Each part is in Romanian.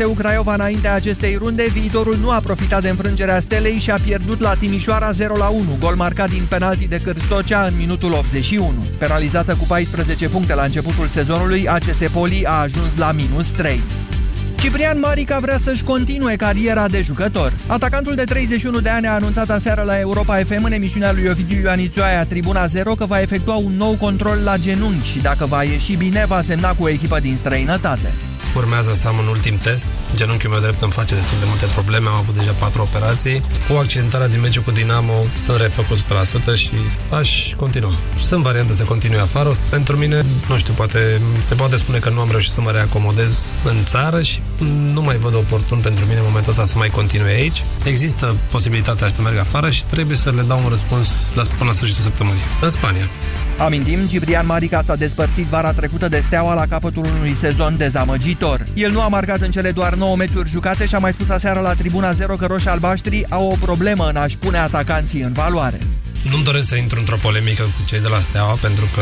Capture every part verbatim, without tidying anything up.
T S U Craiova înaintea acestei runde, Viitorul nu a profitat de înfrângerea Stelei și a pierdut la Timișoara zero la unu, gol marcat din penalti de Cârstocea în minutul optzeci și unu. Penalizată cu paisprezece puncte la începutul sezonului, A C S Poli a ajuns la minus trei. Ciprian Marica vrea să-și continue cariera de jucător. Atacantul de treizeci și unu de ani a anunțat aseară la Europa F M în emisiunea lui Ovidiu Ioanițoaia Tribuna zero că va efectua un nou control la genunchi și dacă va ieși bine, va semna cu o echipă din străinătate. Urmează să am un ultim test. Genunchiul meu drept îmi face destul de multe probleme, am avut deja patru operații. Cu accidentarea din meciul cu Dinamo sunt refăcut o sută la sută și aș continua. Sunt variante să continui afară. Pentru mine, nu știu, poate se poate spune că nu am reușit să mă reacomodez în țară și nu mai văd oportun pentru mine în momentul ăsta să mai continui aici. Există posibilitatea să merg afară și trebuie să le dau un răspuns la, până la sfârșitul săptămânii. În Spania. Amintim, Ciprian Marica s-a despărțit vara trecută de Steaua la capătul unui sezon dezamăgitor. El nu a marcat în cele doar nouă meciuri jucate și a mai spus aseară la Tribuna zero că roșii-albaștri au o problemă în a-și pune atacanții în valoare. Nu-mi doresc să intru într-o polemică cu cei de la Steaua, pentru că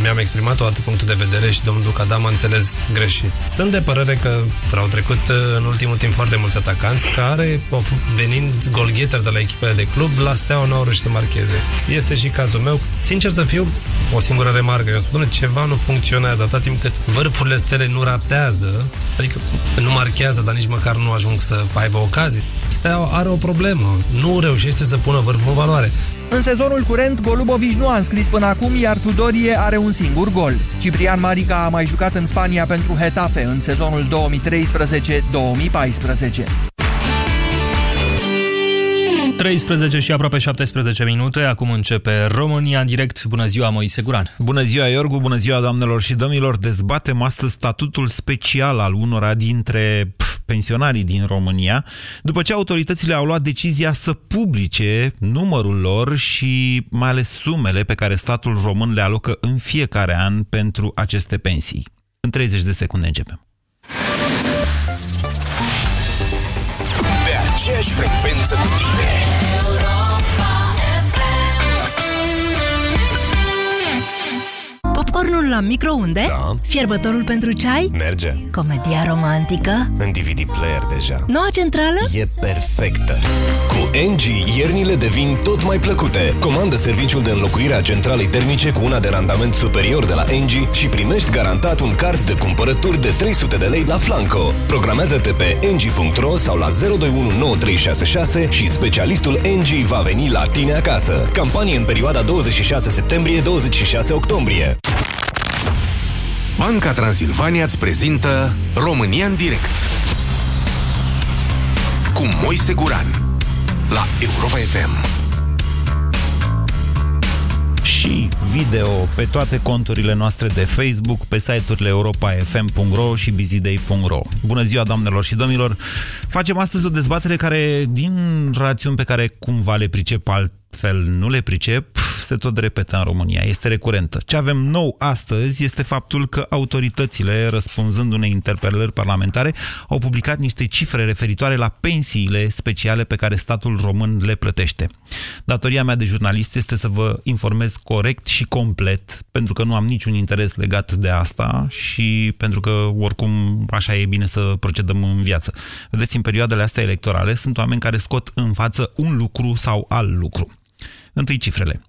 mi-am exprimat o altă punctul de vedere și domnul Duc Adam a înțeles greșit. Sunt de părere că au trecut în ultimul timp foarte mulți atacanți care, venind golgheter de la echipele de club, la Steaua nu au reușit să marcheze. Este și cazul meu. Sincer să fiu, o singură remarcă. Eu spun, ceva nu funcționează atât timp cât vârfurile stelei nu ratează, adică nu marchează, dar nici măcar nu ajung să aibă ocazii. Steaua are o problemă. Nu reușește să pună vârful în valoare. În sezonul curent, Golubovic nu a înscris până acum, iar Tudorie are un singur gol. Ciprian Marica a mai jucat în Spania pentru Hetafe în sezonul două mii treisprezece două mii paisprezece. treisprezece și aproape șaptesprezece minute, acum începe România în direct. Bună ziua, Moise Guran! Bună ziua, Iorgu! Bună ziua, doamnelor și domnilor! Dezbatem astăzi statutul special al unora dintre... pensionarii din România, după ce autoritățile au luat decizia să publice numărul lor și mai ales sumele pe care statul român le alocă în fiecare an pentru aceste pensii. În treizeci de secunde începem. Pe aceeași frecvență cu tine. Popcornul la microunde? Da. Fierbătorul pentru ceai? Merge. Comedia romantică? În D V D player deja. Noua centrală? E perfectă. Cu Engie, iernile devin tot mai plăcute. Comandă serviciul de înlocuire a centralei termice cu una de randament superior de la Engie și primești garantat un card de cumpărături de trei sute de lei la Flanco. Programează-te pe engie punct ro sau la zero doi unu nouă trei șase șase și specialistul Engie va veni la tine acasă. Campanie în perioada douăzeci și șase septembrie - douăzeci și șase octombrie. Banca Transilvania îți prezintă România în direct cu Moise Guran la Europa F M. Și video pe toate conturile noastre de Facebook, pe site-urile europa f m punct ro și biziday punct ro. Bună ziua, doamnelor și domnilor! Facem astăzi o dezbatere care, din rațiuni pe care cumva le pricep, altfel nu le pricep, se tot repetă în România, este recurentă. Ce avem nou astăzi este faptul că autoritățile, răspunzând unei interpelări parlamentare, au publicat niște cifre referitoare la pensiile speciale pe care statul român le plătește. Datoria mea de jurnalist este să vă informez corect și complet, pentru că nu am niciun interes legat de asta și pentru că, oricum, așa e bine să procedăm în viață. Vedeți, în perioadele astea electorale sunt oameni care scot în față un lucru sau alt lucru. Întâi cifrele.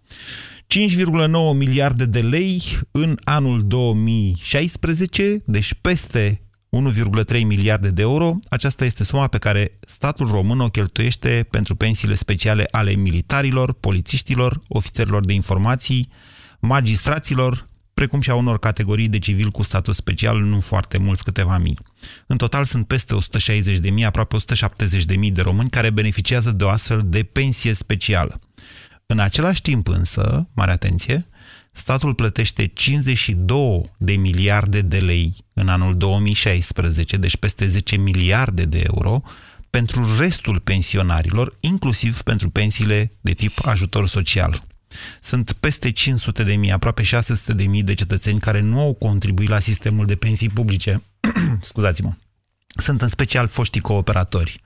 cinci virgulă nouă miliarde de lei în anul două mii șaisprezece, deci peste unu virgulă trei miliarde de euro. Aceasta este suma pe care statul român o cheltuiește pentru pensiile speciale ale militarilor, polițiștilor, ofițerilor de informații, magistraților, precum și a unor categorii de civil cu statut special, nu foarte mulți, câteva mii. În total sunt peste o sută șaizeci de mii, aproape o sută șaptezeci de mii de români care beneficiază de o astfel de pensie specială. În același timp însă, mare atenție, statul plătește cincizeci și două de miliarde de lei în anul două mii șaisprezece, deci peste zece miliarde de euro, pentru restul pensionarilor, inclusiv pentru pensiile de tip ajutor social. Sunt peste cinci sute de mii, aproape șase sute de mii de cetățeni care nu au contribuit la sistemul de pensii publice. Scuzați-mă. sunt în special foștii cooperatori.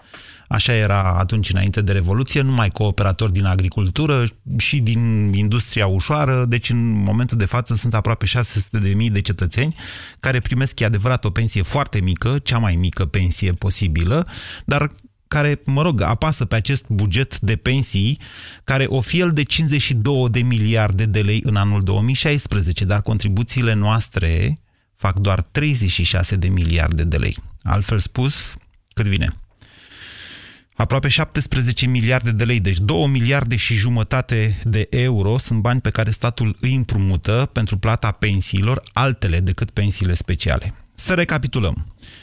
Așa era atunci, înainte de Revoluție, numai cooperatori din agricultură și din industria ușoară, deci în momentul de față sunt aproape șase sute de mii de cetățeni care primesc, e adevărat, o pensie foarte mică, cea mai mică pensie posibilă, dar care, mă rog, apasă pe acest buget de pensii, care o fi el de cincizeci și două de miliarde de lei în anul două mii șaisprezece, dar contribuțiile noastre fac doar treizeci și șase de miliarde de lei. Altfel spus, cât vine? Aproape șaptesprezece miliarde de lei, deci două miliarde și jumătate de euro sunt bani pe care statul îi împrumută pentru plata pensiilor altele decât pensiile speciale. Să recapitulăm.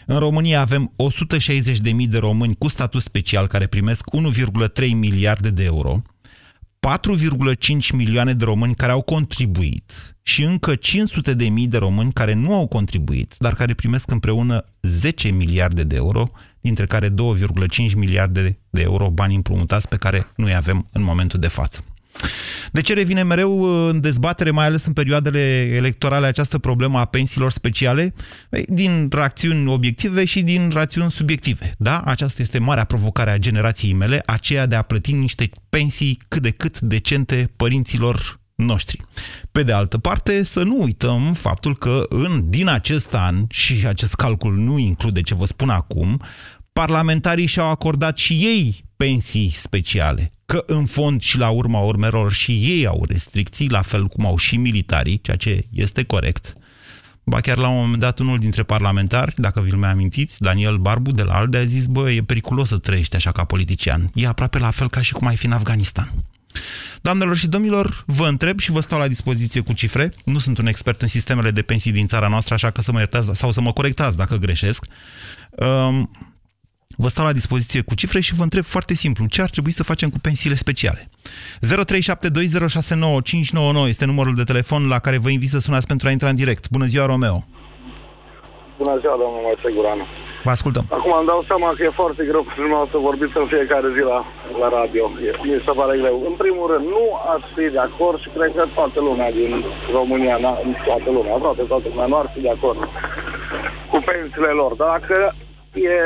În România avem o sută șaizeci de mii de români cu statut special care primesc unu virgulă trei miliarde de euro, patru virgulă cinci milioane de români care au contribuit și încă cinci sute de mii de români care nu au contribuit, dar care primesc împreună zece miliarde de euro, dintre care două virgulă cinci miliarde de euro bani împrumutați pe care nu îi avem în momentul de față. De ce revine mereu în dezbatere, mai ales în perioadele electorale, această problemă a pensiilor speciale? Din rațiuni obiective și din rațiuni subiective. Da? Aceasta este marea provocare a generației mele, aceea de a plăti niște pensii cât de cât decente părinților noștri. Pe de altă parte, să nu uităm faptul că în, din acest an, și acest calcul nu include ce vă spun acum, parlamentarii și-au acordat și ei pensii speciale, că în fond și la urma urmelor și ei au restricții, la fel cum au și militarii, ceea ce este corect. Ba chiar la un moment dat unul dintre parlamentari, dacă vi-l mai amintiți, Daniel Barbu de la Alde, a zis, bă, e periculos să trăiești așa ca politician. E aproape la fel ca și cum ai fi în Afganistan. Doamnelor și domnilor, vă întreb și vă stau la dispoziție cu cifre. Nu sunt un expert în sistemele de pensii din țara noastră, așa că să mă iertați sau să mă corectați dacă greșesc. Um, Vă stau la dispoziție cu cifre și vă întreb foarte simplu, ce ar trebui să facem cu pensiile speciale? zero trei șapte doi zero șase nouă cinci nouă nouă este numărul de telefon la care vă invit să sunați pentru a intra în direct. Bună ziua, Romeo! Bună ziua, domnul Moise Guran! Vă ascultăm! Acum îmi dau seama că e foarte greu pentru noi să vorbiți în fiecare zi la, la radio. Mi se pare greu. În primul rând, nu ați fi de acord și cred că toată lumea din România, toată lumea, aproape toată lumea, nu ar fi de acord cu pensiile lor. Dar dacă e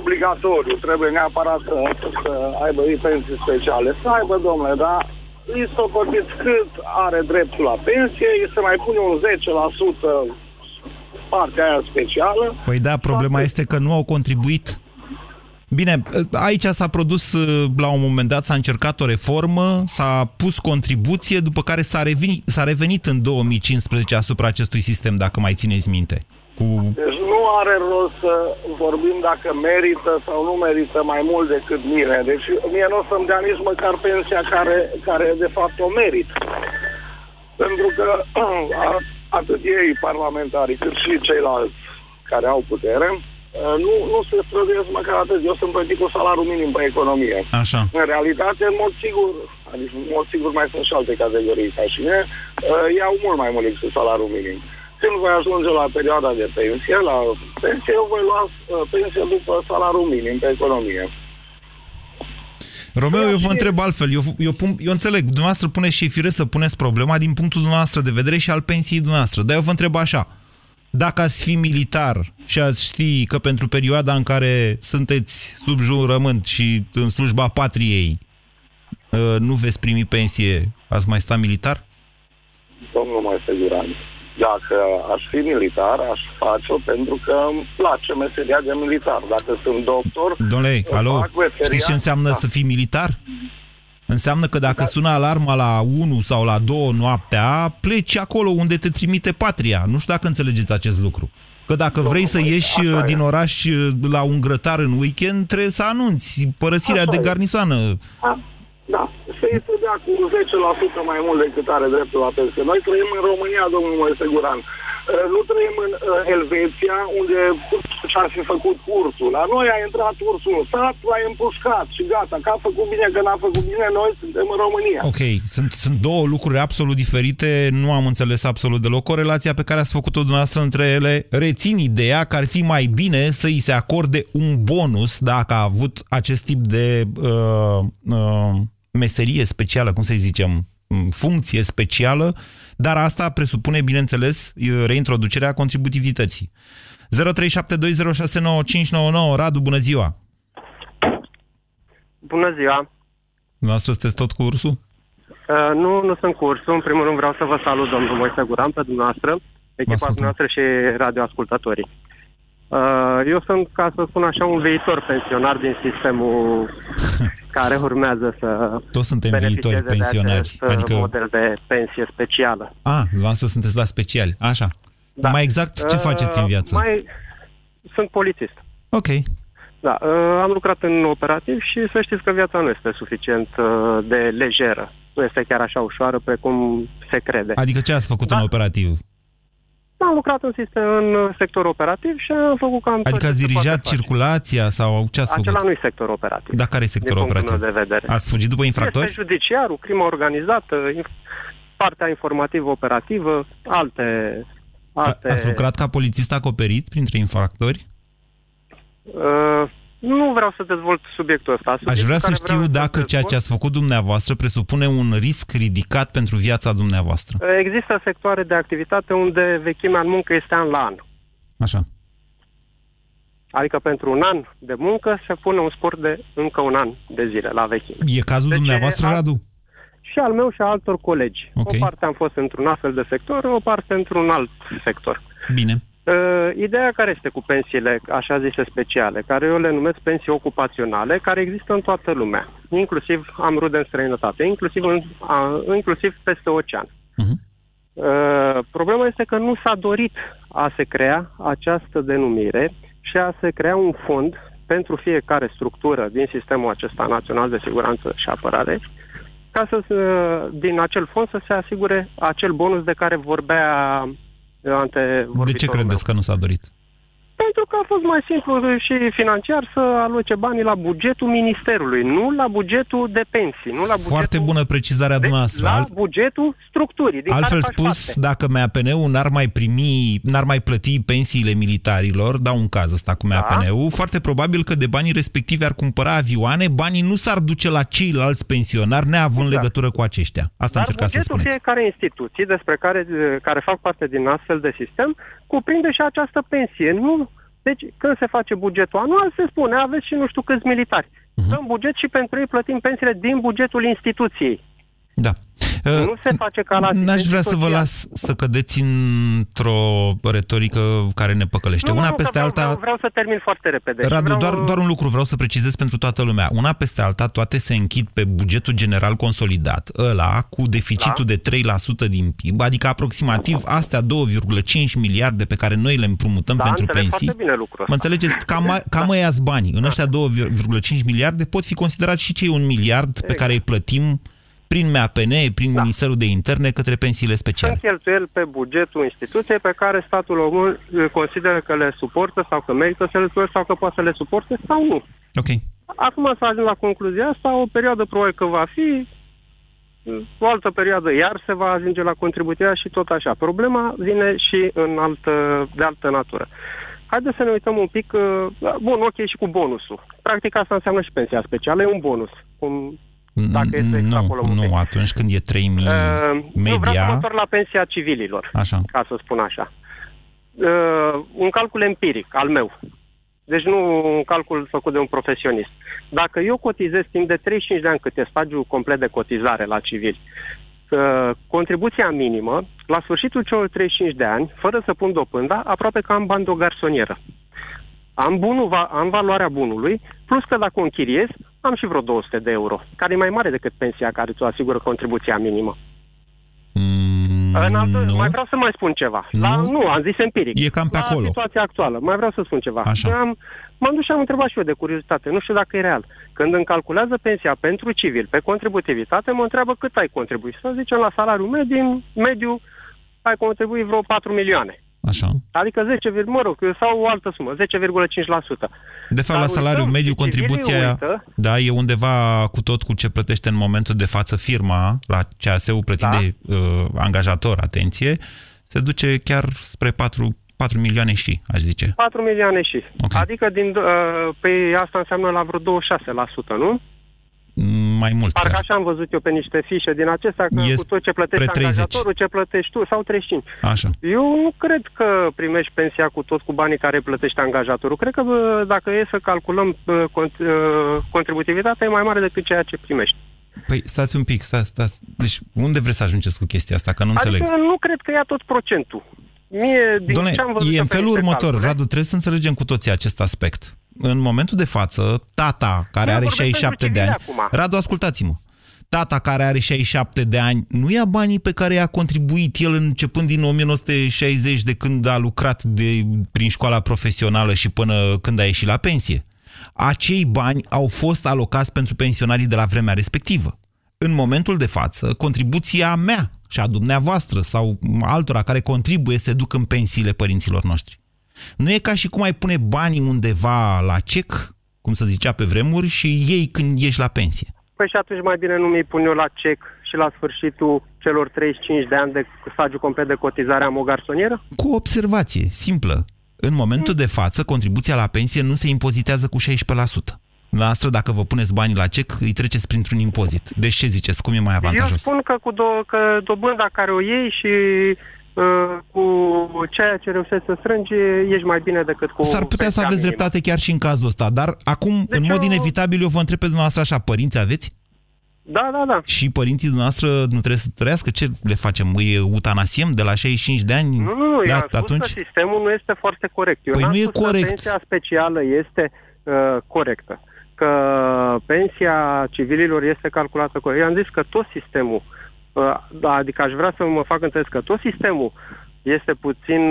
obligatoriu, trebuie neapărat să, să aibă pensii speciale. Să aibă, domnule, dar îi s-o părtiți cât are dreptul la pensie, îi se mai pune un zece la sută partea aia specială. Păi da, problema este că nu au contribuit. Bine, aici s-a produs, la un moment dat, s-a încercat o reformă, s-a pus contribuție, după care s-a revenit, s-a revenit în două mii cincisprezece asupra acestui sistem, dacă mai țineți minte. Cu... Deci nu are rost să vorbim dacă merită sau nu merită mai mult decât mine. Deci mie nu o să-mi dea nici măcar pensia care, care de fapt o merit. Pentru că atât ei, parlamentarii, cât și ceilalți care au putere, nu, nu se străduiesc măcar atât. Eu sunt plătit cu salariul minim pe economie. Așa. În realitate, în mod sigur, adică în mod sigur mai sunt și alte categorii ca și mine, iau mult mai mult decât salariul minim. Când voi ajunge la perioada de pensie, la pensie, eu voi lua pensie după salariul minim pe economie. Romeo, eu vă întreb altfel. Eu, eu, pun, eu înțeleg, dumneavoastră puneți și firesc să puneți problema din punctul dumneavoastră de vedere și al pensiei dumneavoastră. Dar eu vă întreb așa. Dacă ați fi militar și ați ști că pentru perioada în care sunteți sub jurământ și în slujba patriei nu veți primi pensie, ați mai sta militar? Domnul Moise Guran, dacă aș fi militar, aș face-o pentru că îmi place meseria de militar. Dacă sunt doctor... Dom'le, alo, știți ce înseamnă da. să fii militar? Înseamnă că dacă da. sună alarma la unu sau la două noaptea, pleci acolo unde te trimite patria. Nu știu dacă înțelegeți acest lucru. Că dacă Domnul vrei să ieși din oraș la un grătar în weekend, trebuie să anunți părăsirea așa de garnisoană. Da. Da, să-i se dea cu zece la sută mai mult decât are dreptul la pensie. Noi trăim în România, domnul Moise Guran. Nu trăim în Elveția, unde și-ar fi făcut ursul. La noi a intrat ursul, stat, l-a împușcat și gata, că a făcut bine, că n-a făcut bine, noi suntem în România. Ok, sunt, sunt două lucruri absolut diferite, nu am înțeles absolut deloc corelația pe care ați făcut-o dumneavoastră între ele. Rețin ideea că ar fi mai bine să îi se acorde un bonus dacă a avut acest tip de... Uh, uh, meserie specială, cum să-i zicem, funcție specială, dar asta presupune, bineînțeles, reintroducerea contributivității. zero trei șapte doi zero șase nouă cinci nouă nouă. Radu, bună ziua! Bună ziua! Dumneavoastră sunteți tot cu ursul? Uh, nu, nu sunt cu ursul. În primul rând vreau să vă salut, domnul Moise Guran, pe dumneavoastră, echipa dumneavoastră și radioascultătorii. Uh, eu sunt, ca să spun așa, un viitor pensionar din sistemul care urmează să toți suntem viitori pensionari, adică model de pensie specială. Ah, dumneavoastră sunteți la speciali. Așa. Da. Mai exact, ce faceți în viață? Uh, mai... Sunt polițist. Ok. Da, uh, am lucrat în operativ și să știți că viața nu este suficient uh, de lejeră. Nu este chiar așa ușoară precum se crede. Adică ce ați făcut da. în operativ? Am lucrat în, sistem, în sector operativ și am făcut cam... Adică ați dirijat circulația sau ce ați făcut? Acela nu e sector operativ. Dar care e sector operativ? De vedere. Ați fugit după infractori? Este judiciarul, crima organizată, partea informativă-operativă, alte... Alte... Ați lucrat ca polițist acoperit printre infractori? Uh, nu vreau să dezvolt subiectul ăsta. Subiectul Aș vrea să știu vreau dacă să ceea ce ați făcut dumneavoastră presupune un risc ridicat pentru viața dumneavoastră. Există sectoare de activitate unde vechimea în muncă este an la an. Așa. Adică pentru un an de muncă se pune un spor de încă un an de zile la vechime. E cazul deci dumneavoastră, Radu? Și al meu și a altor colegi. Okay. O parte am fost într-un astfel de sector, o parte într-un alt sector. Bine. Ideea care este cu pensiile, așa zise, speciale, care eu le numesc pensii ocupaționale, care există în toată lumea, inclusiv am rude în străinătate, inclusiv, în, a, inclusiv peste ocean. Uh-huh. Problema este că nu s-a dorit a se crea această denumire și a se crea un fond pentru fiecare structură din sistemul acesta național de siguranță și apărare, ca să, din acel fond să se asigure acel bonus de care vorbea antevorbitorul. De ce credeți meu. că nu s-a dorit? Pentru că a fost mai simplu și financiar să aloce banii la bugetul ministerului, nu la bugetul de pensii. Nu la bugetul... Foarte bună precizarea dumneavoastră. La bugetul structurii. Din Altfel spus, parte. dacă M A P N-ul n-ar mai primi, n-ar mai plăti pensiile militarilor, dau un caz ăsta cu M A P N-ul, da. foarte probabil că de banii respectivi ar cumpăra avioane, banii nu s-ar duce la ceilalți pensionari, neavând exact. legătură cu aceștia. Asta Dar încercați să spuneți. Bugetul fiecare instituții despre care, care fac parte din astfel de sistem cuprinde și această pensie. Nu Deci, când se face bugetul anual, se spune, aveți și nu știu câți militari. Uh-huh. Dăm buget și pentru ei plătim pensiile din bugetul instituției. Da. Uh, nu se face ca la... N-aș vrea să vă las să cădeți într-o retorică care ne păcălește. Nu, Una nu, peste vreau, alta... Vreau, vreau să termin foarte repede. Radu, vreau... doar, doar un lucru vreau să precizez pentru toată lumea. Una peste alta, toate se închid pe bugetul general consolidat, ăla cu deficitul da. de trei la sută din P I B, adică aproximativ astea două virgulă cinci miliarde pe care noi le împrumutăm da, pentru pensii. Bine mă înțelegeți? Cam, cam ăiați banii. În ăștia două virgulă cinci miliarde pot fi considerați și cei un miliard exact. pe care îi plătim prin M A P N, prin da. Ministerul de Interne, către pensiile speciale. Sunt cheltuieli pe bugetul instituției pe care statul român consideră că le suportă sau că merită să le suporte sau că poate să le suporte sau nu. Ok. Acum să ajung la concluzia asta, o perioadă probabil că va fi, o altă perioadă iar se va ajunge la contribuția și tot așa. Problema vine și în altă, de altă natură. Haideți să ne uităm un pic, bun, ok, și cu bonusul. Practic asta înseamnă și pensia specială, e un bonus, un Dacă este nu, acolo nu, atunci când e trei mii uh, media... Eu vreau să mă întorc la pensia civililor, așa. ca să spun așa. Uh, un calcul empiric al meu, deci nu un calcul făcut de un profesionist. Dacă eu cotizez timp de treizeci și cinci de ani, cât e stagiul complet de cotizare la civil, uh, contribuția minimă, la sfârșitul celor treizeci și cinci de ani, fără să pun dopânda, aproape că am bani de o garsonieră. Am, bunul, am valoarea bunului, plus că dacă o închiriez, am și vreo două sute de euro, care e mai mare decât pensia care ți-o asigură contribuția minimă. Mm, în altă, nu. Mai vreau să mai spun ceva. Nu, la, nu am zis empiric. E cam pe acolo. La situația actuală. Mai vreau să spun ceva. Am, m-am dus și am întrebat și eu de curiozitate. Nu știu dacă e real. Când îmi calculează pensia pentru civil, pe contributivitate, mă întreabă cât ai contribuit. Să zicem la salariul mediu, mediu ai contribuit vreo patru milioane. Așa. Adică zece, mă rog, sau o altă sumă, zece virgulă cinci la sută. De fapt, dar la salariul mediu, contribuția uită, da, e undeva cu tot cu ce plătește în momentul de față firma, la C A S-ul plătit da. de uh, angajator, atenție, se duce chiar spre patru milioane și, aș zice. patru milioane și. Okay. Adică din, uh, pe asta înseamnă la vreo douăzeci și șase la sută, nu? mai mult. Parcă chiar. Așa am văzut eu pe niște fișe din acestea, că yes, cu tot ce plătești angajatorul, ce plătești tu, sau treizeci și cinci. Așa. Eu nu cred că primești pensia cu tot cu banii care plătești angajatorul. Cred că dacă e să calculăm contributivitatea, e mai mare decât ceea ce primești. Păi stați un pic, stați, stați. Deci unde vreți să ajungeți cu chestia asta? Că nu adică înțeleg. Nu cred că ia tot procentul. Mie, din Doamne, e în felul următor, calcule. Radu, trebuie să înțelegem cu toții acest aspect. În momentul de față, tata care nu are șaizeci și șapte de ani... Acum. Radu, ascultați-mă. Tata care are șaizeci și șapte de ani nu ia banii pe care i-a contribuit el începând din o mie nouă sute șaizeci, de când a lucrat de, prin școala profesională și până când a ieșit la pensie. Acei bani au fost alocați pentru pensionarii de la vremea respectivă. În momentul de față, contribuția mea și a dumneavoastră sau altora care contribuie se duc în pensiile părinților noștri. Nu e ca și cum ai pune banii undeva la cec, cum se zicea pe vremuri, și ei când ieși la pensie. Păi și atunci mai bine nu mi-i pun eu la cec și la sfârșitul celor treizeci și cinci de ani de stagiu complet de cotizare am o garsonieră? Cu observație simplă. În momentul de față, contribuția la pensie nu se impozitează cu șaisprezece la sută. La asta, dacă vă puneți banii la cec, îi treceți printr-un impozit. Deci ce ziceți? Cum e mai avantajos? Eu spun că cu do- că dobânda care o iei și uh, cu ceea ce reușești să strângi, ești mai bine decât cu... S-ar putea să aveți minimă dreptate chiar și în cazul ăsta, dar acum, deci în mod eu... inevitabil, eu vă întreb pe dumneavoastră așa, părinți aveți? Da, da, da. Și părinții dumneavoastră nu trebuie să trăiască? Ce le facem? Îi eutanasiem de la șaizeci și cinci de ani? Nu, nu, nu, da, eu atunci... spus că sistemul nu este foarte corect. Eu păi nu e corect. Pensia specială este uh, corectă. Că pensia civililor este calculată corect. Eu am zis că tot sistemul, adică aș vrea să mă fac înțeles că tot sistemul este puțin...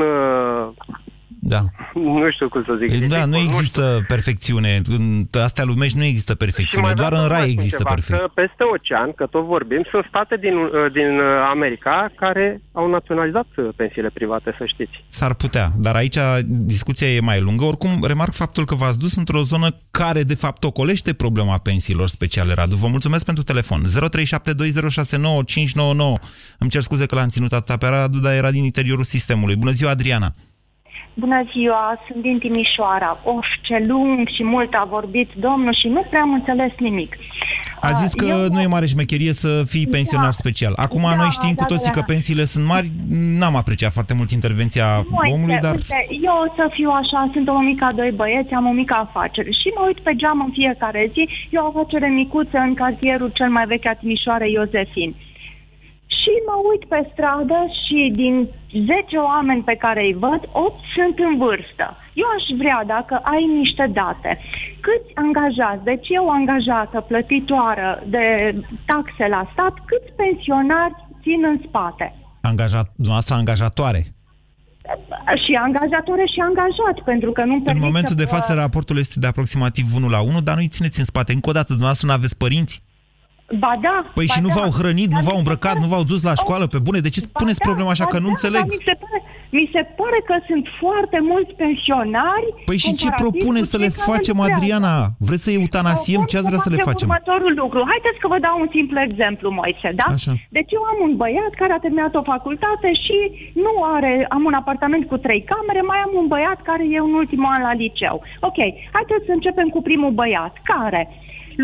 Da. Nu știu cum să zic. Da, nu există perfecțiune. În astea lumești nu există perfecțiune. Doar în rai există perfecțiune. Peste ocean, că tot vorbim, sunt state din, din America care au naționalizat pensiile private, să știți. S-ar putea, dar aici discuția e mai lungă. Oricum, remarc faptul că v-ați dus într-o zonă care, de fapt, ocolește problema pensiilor speciale, Radu. Vă mulțumesc pentru telefon. zero trei șapte doi zero șase nouă cinci nouă nouă. Îmi cer scuze că l-am ținut atâta pe Radu, dar era din interiorul sistemului. Bună ziua, Adriana! Bună ziua, sunt din Timișoara. Of, ce lung și mult a vorbit domnul și nu prea am înțeles nimic. A zis că eu... nu e mare șmecherie să fii pensionar da, special. Acum da, noi știm da, cu toții da, da. că pensiile sunt mari. N-am apreciat foarte mult intervenția nu, omului, uite, dar... Uite, eu o să fiu așa, sunt o mică, doi băieți, am o mică afacere și mă uit pe geam în fiecare zi. Eu o afacere micuță în cartierul cel mai vechi a Timișoarei, Iosefin. Și mă uit pe stradă și din zece oameni pe care îi văd, opt sunt în vârstă. Eu aș vrea, dacă ai niște date, câți angajați, deci eu angajată, plătitoară de taxe la stat, câți pensionari țin în spate? Angajat, dumneavoastră angajatoare? Și angajatoare și angajat, pentru că nu-mi permit. În momentul de față, raportul este de aproximativ unu la unu, dar nu-i țineți în spate. Încă o dată, dumneavoastră nu aveți părinți? Ba da, păi ba și nu da. v-au hrănit, da, nu v-au îmbrăcat, da. nu v-au dus la școală, pe bune. De ce puneți da, problema așa, ba că nu da, înțeleg? Mi se, pare, mi se pare că sunt foarte mulți pensionari. Păi și ce propune să le facem, Adriana? Vreți să eutanasiem? Ce ați vrea să le facem? Următorul lucru. Haideți că vă dau un simplu exemplu, Moise, da? Așa. Deci eu am un băiat care a terminat o facultate și nu are... Am un apartament cu trei camere, mai am un băiat care e în ultimul an la liceu. Ok, haideți să începem cu primul băiat, care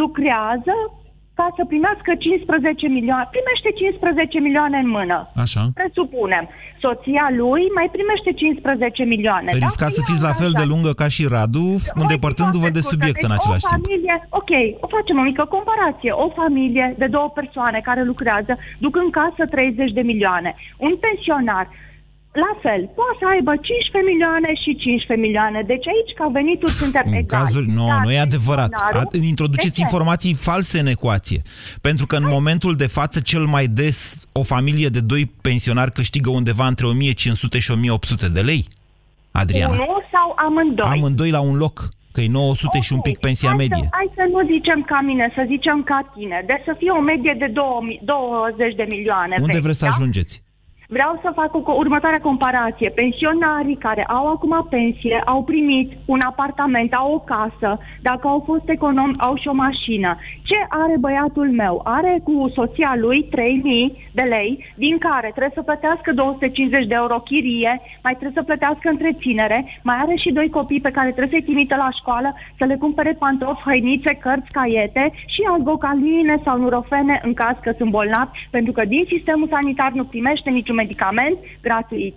lucrează ca să primească cincisprezece milioane, primește cincisprezece milioane în mână. Așa. Presupunem. Soția lui mai primește cincisprezece milioane. Păi riscați să fiți la fel de lungă ca și Radu, îndepărtându-vă de subiect în același timp. O familie, ok, o facem o mică comparație. O familie de două persoane care lucrează, duc în casă treizeci de milioane. Un pensionar, la fel, poate să aibă cincisprezece milioane și cincisprezece milioane. Deci aici, ca venituri, suntem egali. În cazul, nu, dar nu e adevărat. Introduceți este. informații false în ecuație. Pentru că în Hai. momentul de față, cel mai des, o familie de doi pensionari câștigă undeva între o mie cinci sute și o mie opt sute de lei, Adriana. Unul sau amândoi? Amândoi la un loc. Că e nouă sute okay. și un pic pensia hai medie. Să, hai să nu zicem ca mine, să zicem ca tine. Deci să fie o medie de douăzeci de milioane. Unde vechi, vreți da? să ajungeți? Vreau să fac o următoarea comparație. Pensionarii care au acum pensie, au primit un apartament, au o casă, dacă au fost economi, au și o mașină. Ce are băiatul meu? Are cu soția lui trei mii de lei, din care trebuie să plătească două sute cincizeci de euro chirie, mai trebuie să plătească întreținere, mai are și doi copii pe care trebuie să-i trimită la școală, să le cumpere pantofi, hăinițe, cărți, caiete și algocalmine sau nurofene în caz că sunt bolnavi, pentru că din sistemul sanitar nu primește niciun medicament gratuit.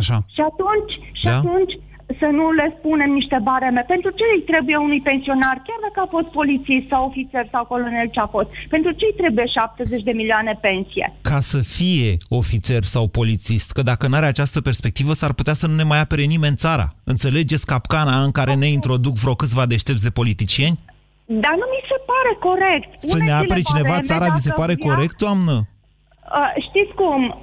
Așa. Și atunci, și da? atunci să nu le spunem niște bareme. Pentru ce îi trebuie unui pensionar, chiar dacă a fost polițist sau ofițer sau colonel ce a fost? Pentru ce îi trebuie șaptezeci de milioane pensie? Ca să fie ofițer sau polițist, că dacă n-are această perspectivă s-ar putea să nu ne mai apere nimeni în țara. Înțelegeți capcana în care ne introduc vreo câțiva deștepți de politicieni? Dar nu mi se pare corect. Să Spune ne apere cineva țara, vi se pare via... corect, doamnă? Uh, știți cum...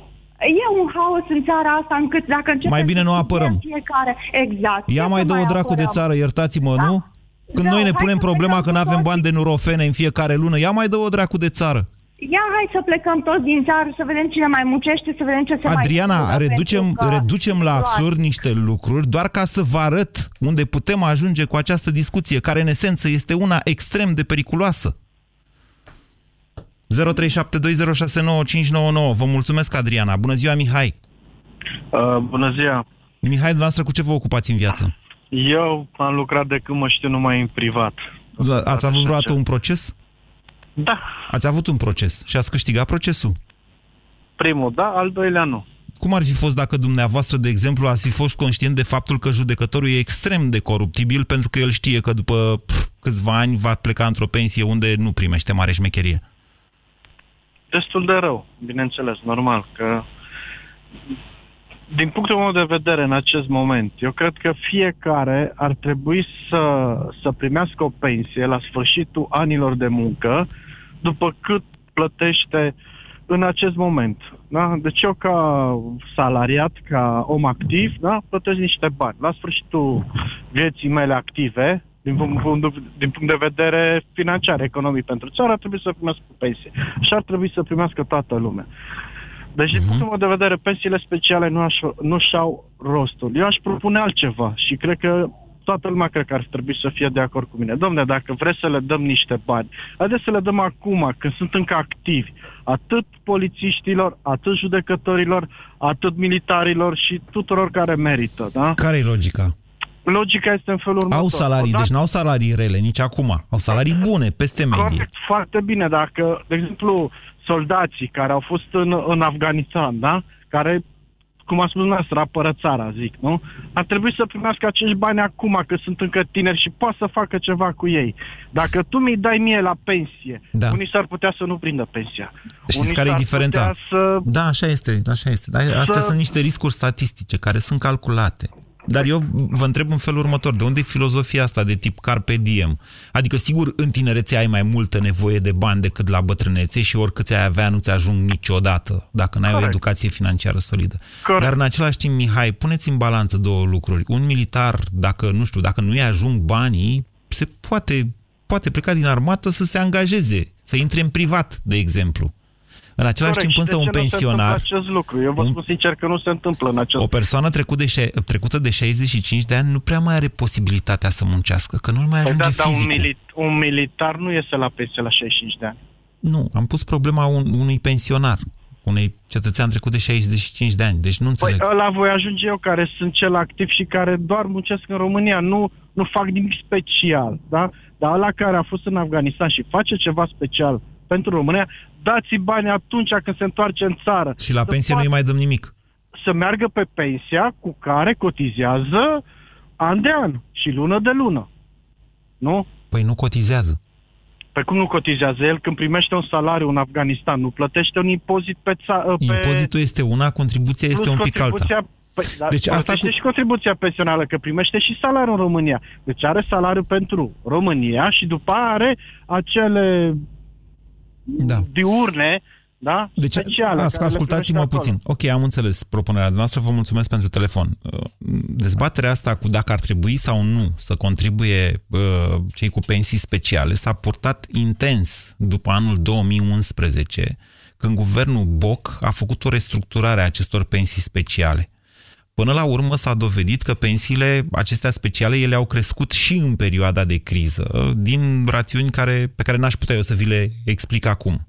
E un haos în țara asta încât dacă începem... Mai bine nu apărăm. Fiecare, exact. Ia mai dă o dracu de țară, iertați-mă, da? nu? Când da, noi ne punem problema că nu avem bani de nurofene în fiecare lună, ia mai dă o dracu de țară. Ia hai să plecăm toți din țară, să vedem cine mai muncește, să vedem ce se Adriana, mai... Adriana, reducem, reducem la absurd niște lucruri, doar ca să vă arăt unde putem ajunge cu această discuție, care în esență este una extrem de periculoasă. zero trei șapte doi zero șase nouă cinci nouă nouă. Vă mulțumesc, Adriana. Bună ziua, Mihai. Uh, bună ziua. Mihai, dumneavoastră, cu ce vă ocupați în viață? Eu am lucrat de când mă știu numai în privat. Da, ați avut vreodată un proces? Da. Ați avut un proces și ați câștigat procesul? Primul, da, al doilea nu. Cum ar fi fost dacă dumneavoastră, de exemplu, ați fi fost conștient de faptul că judecătorul e extrem de coruptibil pentru că el știe că după pf, câțiva ani va pleca într-o pensie unde nu primește mare șmecherie? Destul de rău, bineînțeles, normal, că din punctul meu de vedere în acest moment, eu cred că fiecare ar trebui să, să primească o pensie la sfârșitul anilor de muncă, după cât plătește în acest moment. Da? Deci eu ca salariat, ca om activ, da? plătesc niște bani. La sfârșitul vieții mele active, Din punct, din punct de vedere financiar, economic pentru țară, ar trebui să primească pensie. Și ar trebui să primească toată lumea. Deci, uh-huh. din punctul meu de vedere, pensiile speciale nu, aș, nu și-au rostul. Eu aș propune altceva și cred că toată lumea cred că ar trebui să fie de acord cu mine. Dom'le, dacă vreți să le dăm niște bani, haideți să le dăm acum, când sunt încă activi, atât polițiștilor, atât judecătorilor, atât militarilor și tuturor care merită. Da? Care e logica? Logica este în felul următor. Au salarii, odată, deci n-au salarii rele nici acum. Au salarii bune, peste medie. Foarte bine, dacă, de exemplu, soldații care au fost în, în Afganistan, da? care, cum a spus dumneavoastră, apără țara, zic, nu? Ar trebui să primească acești bani acum, că sunt încă tineri și poate să facă ceva cu ei. Dacă tu mi-i dai mie la pensie, da. unii s-ar putea să nu prindă pensia. Știți care e diferența? Să... Da, așa este, așa este. Dar astea să... sunt niște riscuri statistice care sunt calculate. Dar eu vă întreb în felul următor, de unde e filozofia asta de tip carpe diem? Adică, sigur, în tinerețe ai mai multă nevoie de bani decât la bătrânețe și oricât ai avea nu ți ajung niciodată, dacă n-ai Corect. o educație financiară solidă. Corect. Dar în același timp, Mihai, puneți în balanță două lucruri. Un militar, dacă nu știu, dacă nu-i ajung banii, se poate, poate pleca din armată să se angajeze, să intre în privat, de exemplu. În același Corect, timp, însă, un pensionar... acest lucru? Eu vă un... spun sincer că nu se întâmplă în acest O persoană trecut de șe... trecută de șaizeci și cinci de ani nu prea mai are posibilitatea să muncească, că nu-l mai ajunge păi, da, fizicul. Dar un, mili... un militar nu iese la pensie la șaizeci și cinci de ani. Nu, am pus problema un, unui pensionar, unei cetățean trecut de șaizeci și cinci de ani, deci nu înțeleg. Păi ăla voi ajunge eu, care sunt cel activ și care doar muncesc în România, nu, nu fac nimic special, da? Dar ăla care a fost în Afganistan și face ceva special pentru România, dați bani atunci când se întoarce în țară. Și la pensie nu-i mai dăm nimic. Să meargă pe pensia cu care cotizează an de an și lună de lună. Nu? Păi nu cotizează. Păi cum nu cotizează? El când primește un salariu în Afganistan, nu plătește un impozit pe țară. Pe... Impozitul este una, contribuția este un pic contribuția... alta. Păi, dar deci asta cu... și contribuția pensională, că primește și salariul în România. Deci are salariu pentru România și după are acele... Da. diurne, da? Deci, ascultați-mă puțin. Ok, am înțeles propunerea noastră, vă mulțumesc pentru telefon. Dezbaterea asta cu dacă ar trebui sau nu să contribuie uh, cei cu pensii speciale s-a purtat intens după anul două mii unsprezece, când guvernul Boc a făcut o restructurare a acestor pensii speciale. Până la urmă s-a dovedit că pensiile acestea speciale, ele au crescut și în perioada de criză, din rațiuni care, pe care n-aș putea eu să vi le explic acum.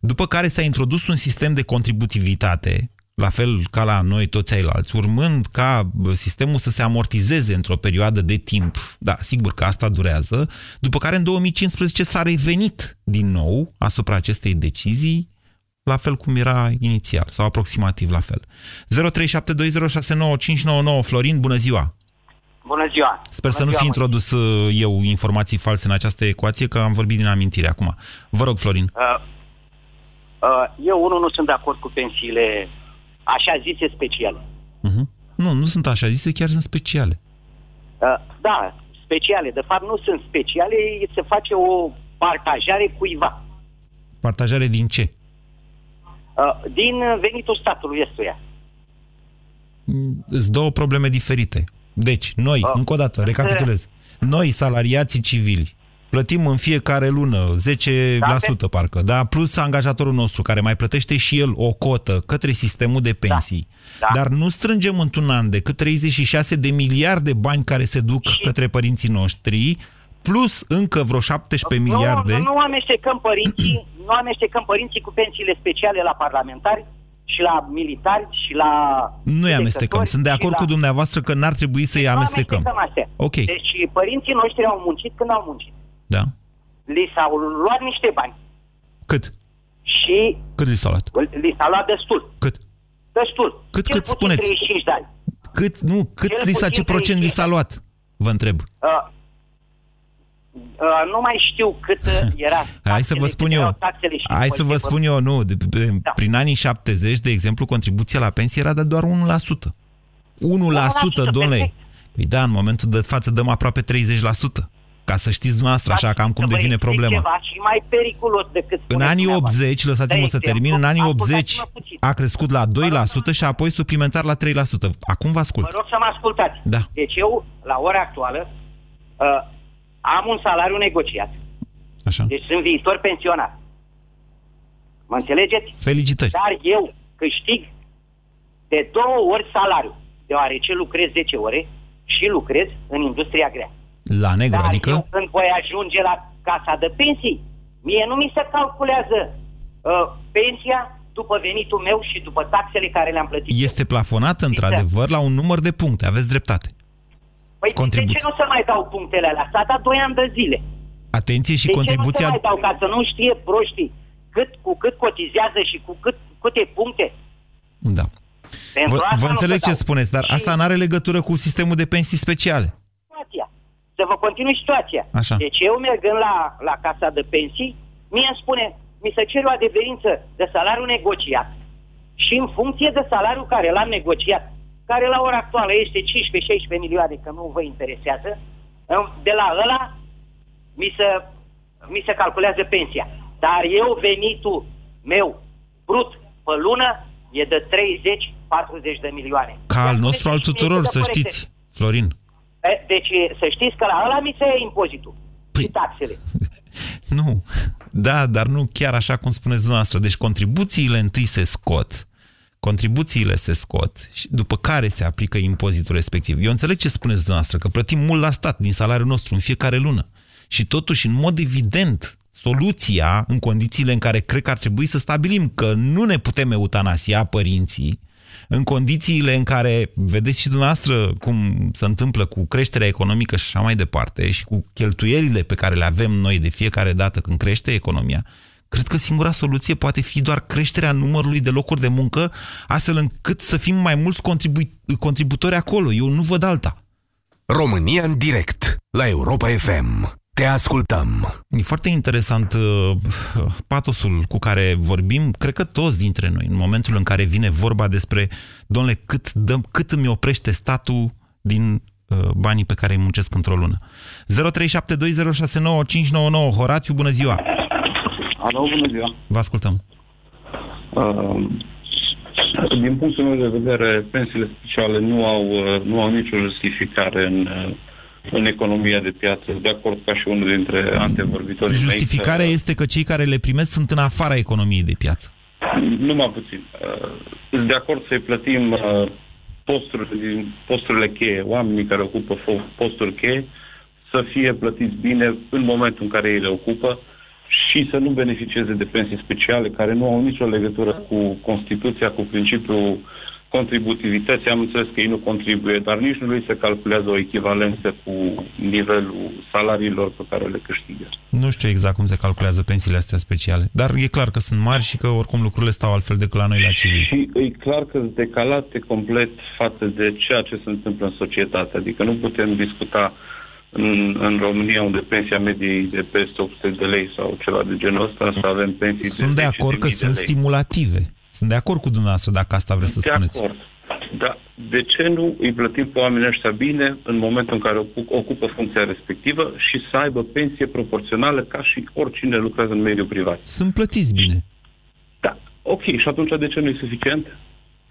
După care s-a introdus un sistem de contributivitate, la fel ca la noi toți ceilalți, urmând ca sistemul să se amortizeze într-o perioadă de timp. Da, sigur că asta durează. După care în două mii cincisprezece s-a revenit din nou asupra acestei decizii, la fel cum era inițial, sau aproximativ la fel. zero trei șapte doi zero șase nouă cinci nouă nouă. Florin, bună ziua! Bună ziua! Sper bună să ziua, nu fi introdus eu informații false în această ecuație, că am vorbit din amintire acum. Vă rog, Florin. Uh, uh, eu, unul, nu sunt de acord cu pensiile așa zise speciale. Uh-huh. Nu, nu sunt așa zise, chiar sunt speciale. Uh, da, speciale. De fapt, nu sunt speciale, se face o partajare cuiva. Partajare din ce? Din venitul statului ăstuia. Sunt două probleme diferite. Deci, noi, uh, încă o dată, recapitulez. Noi, salariații civili, plătim în fiecare lună zece la sută da, parcă, da? Plus angajatorul nostru, care mai plătește și el o cotă către sistemul de pensii. Da, da. Dar nu strângem într-un an decât treizeci și șase de miliarde de bani care se duc și către părinții noștri, plus încă vreo șaptesprezece miliarde. Nu, nu amestecăm părinții, nu amestecăm părinții cu pensiile speciale la parlamentari și la militari și la... Nu îi amestecăm. Sunt de acord cu la... dumneavoastră că n-ar trebui să îi amestecăm. Nu amestecăm astea. Okay. Deci părinții noștri au muncit când au muncit. Da. Li s-au luat niște bani. Cât? Și... Cât li s-au luat? Li s-au luat destul. Cât? Destul. Cât, cât spuneți? treizeci și cinci de ani. Cât, nu, cât li s-a, ce procent li s-a luat? Vă întreb. Uh, Uh, nu mai știu cât era taxele, hai să vă spun eu. Hai să vă spun eu, nu, de, de, de, da. Prin anii șaptezeci, de exemplu, contribuția la pensie era de doar unu la sută. unu la sută, domnule. Păi da, în momentul de față dăm aproape treizeci la sută. Ca să știți dumneavoastră, așa, cam cum devine problema. Ceva și mai periculos decât în anii optzeci, lăsați-mă să termin, în anii optzeci a crescut la doi la sută și apoi suplimentar la trei la sută. Acum vă ascult. Vă rog să mă ascultați. Da. Deci eu, la ora actuală, uh, am un salariu negociat. Așa. Deci sunt viitor pensionar. Mă înțelegeți? Felicitări. Dar eu câștig de două ori salariu, deoarece lucrez zece ore și lucrez în industria grea. La negru, dar adică? Eu, când voi ajunge la casa de pensii, mie nu mi se calculează uh, pensia după venitul meu și după taxele care le-am plătit. Este plafonat, într-adevăr, la un număr de puncte. Aveți dreptate. Păi contribuția. De ce nu se mai dau punctele alea? S-a dat doi ani de zile. Atenție și de contribuția... De ce nu se mai dau? Ca să nu știe proștii cât, cu cât cotizează și cu cât, câte puncte. Da. Pentru vă vă înțeleg ce spuneți, dar și... asta nu are legătură cu sistemul de pensii speciale. Să vă continui situația. Așa. Deci eu mergând la, la casa de pensii, mie îmi spune, mi se cere o adeverință de salariu negociat și în funcție de salariul care l-am negociat, care la ora actuală este cincisprezece șaisprezece milioane, că nu vă interesează, de la ăla mi se, mi se calculează pensia. Dar eu, venitul meu brut pe lună, e de treizeci patruzeci de milioane. Ca al nostru, al tuturor, să știți, Florin. Deci să știți că la ăla mi se ia impozitul și taxele. Nu, da, dar nu chiar așa cum spuneți dumneavoastră. Deci contribuțiile întâi se scot. Contribuțiile se scot și după care se aplică impozitul respectiv. Eu înțeleg ce spuneți dumneavoastră, că plătim mult la stat din salariul nostru în fiecare lună. Și totuși, în mod evident, soluția, în condițiile în care cred că ar trebui să stabilim că nu ne putem eutanasia părinții, în condițiile în care, vedeți și dumneavoastră cum se întâmplă cu creșterea economică și așa mai departe, și cu cheltuielile pe care le avem noi de fiecare dată când crește economia, cred că singura soluție poate fi doar creșterea numărului de locuri de muncă, astfel încât să fim mai mulți contribu- contributori acolo. Eu nu văd alta. România în direct, la Europa F M. Te ascultăm. E foarte interesant uh, patosul cu care vorbim, cred că toți dintre noi, în momentul în care vine vorba despre, domnule, cât, dăm, cât îmi oprește statul din... banii pe care îi muncesc într-o lună. zero trei șapte doi zero șase nouă cinci nouă nouă. Horatiu, bună ziua! Alo, bună ziua! Vă ascultăm! Uh, din punctul meu de vedere, pensiile speciale nu au, nu au nicio justificare în, în economia de piață. De acord ca și unul dintre antevorbitorii. Justificarea este că cei care le primesc sunt în afara economiei de piață. Numai puțin. Sunt de acord să-i plătim posturile, posturile cheie, oamenii care ocupă posturi cheie, să fie plătiți bine în momentul în care ei le ocupă și să nu beneficieze de pensii speciale care nu au nicio legătură cu Constituția, cu principiul contributivității. Am înțeles că ei nu contribuie, dar nici nu lui se calculează o echivalență cu nivelul salariilor pe care le câștigă. Nu știu exact cum se calculează pensiile astea speciale, dar e clar că sunt mari și că oricum lucrurile stau altfel decât la noi la civil. Și e clar că sunt decalate complet față de ceea ce se întâmplă în societate. Adică nu putem discuta În, în România, unde pensia medie de peste opt sute de lei sau ceva de genul ăsta, să avem pensii sunt de, de acord că de sunt lei. Stimulative. Sunt de acord cu dumneavoastră, dacă asta vreți să de spuneți. De acord. Dar de ce nu îi plătim pe oamenii ăștia bine în momentul în care ocupă funcția respectivă și să aibă pensie proporțională ca și oricine lucrează în mediul privat? Sunt plătiți bine. Da. Ok. Și atunci de ce nu e suficient?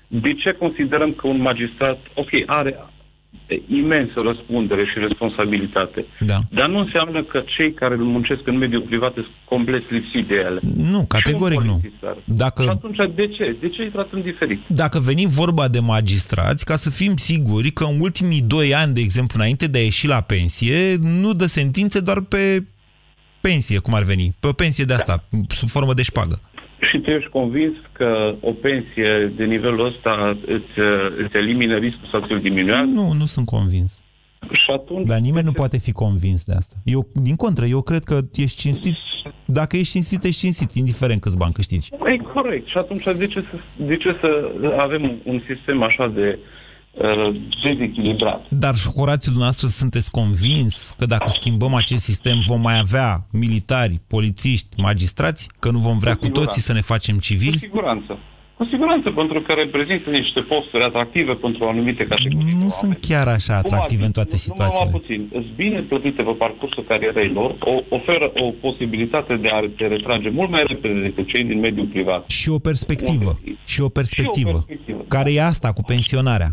De ce considerăm că un magistrat, ok, are imensă răspundere și responsabilitate. Da. Dar nu înseamnă că cei care muncesc în mediul privat sunt complet lipsiți de ele. Nu, categoric nu. Dacă... Și atunci de ce? De ce îi tratăm diferit? Dacă venim vorba de magistrați, ca să fim siguri că în ultimii doi ani, de exemplu, înainte de a ieși la pensie, nu dă sentințe doar pe pensie, cum ar veni, pe o pensie de asta, da, sub formă de șpagă. Și tu ești convins că o pensie de nivelul ăsta îți, îți elimină riscul sau ți-l diminuează? Nu, nu sunt convins. Și atunci... Dar nimeni nu poate fi convins de asta. Eu, din contră, eu cred că ești cinstit. Dacă ești cinstit, ești cinstit, indiferent câți bani câștigi. E corect. Și atunci de ce să, de ce să avem un sistem așa de dezechilibrat? Dar, Horațiu, dumneavoastră, sunteți convins că dacă schimbăm acest sistem vom mai avea militari, polițiști, magistrați? Că nu vom vrea cu, cu toții să ne facem civili? Cu siguranță. Cu siguranță, pentru că reprezintă niște posturi atractive pentru anumite categorii. Nu sunt chiar așa atractive în toate situațiile. Nu, mai puțin. Îți bine plătite pe parcursul carierei lor, o, oferă o posibilitate de a te retrage mult mai repede decât cei din mediul privat. Și o perspectivă. Și o perspectivă. Și o perspectivă. Care e asta cu pensionarea?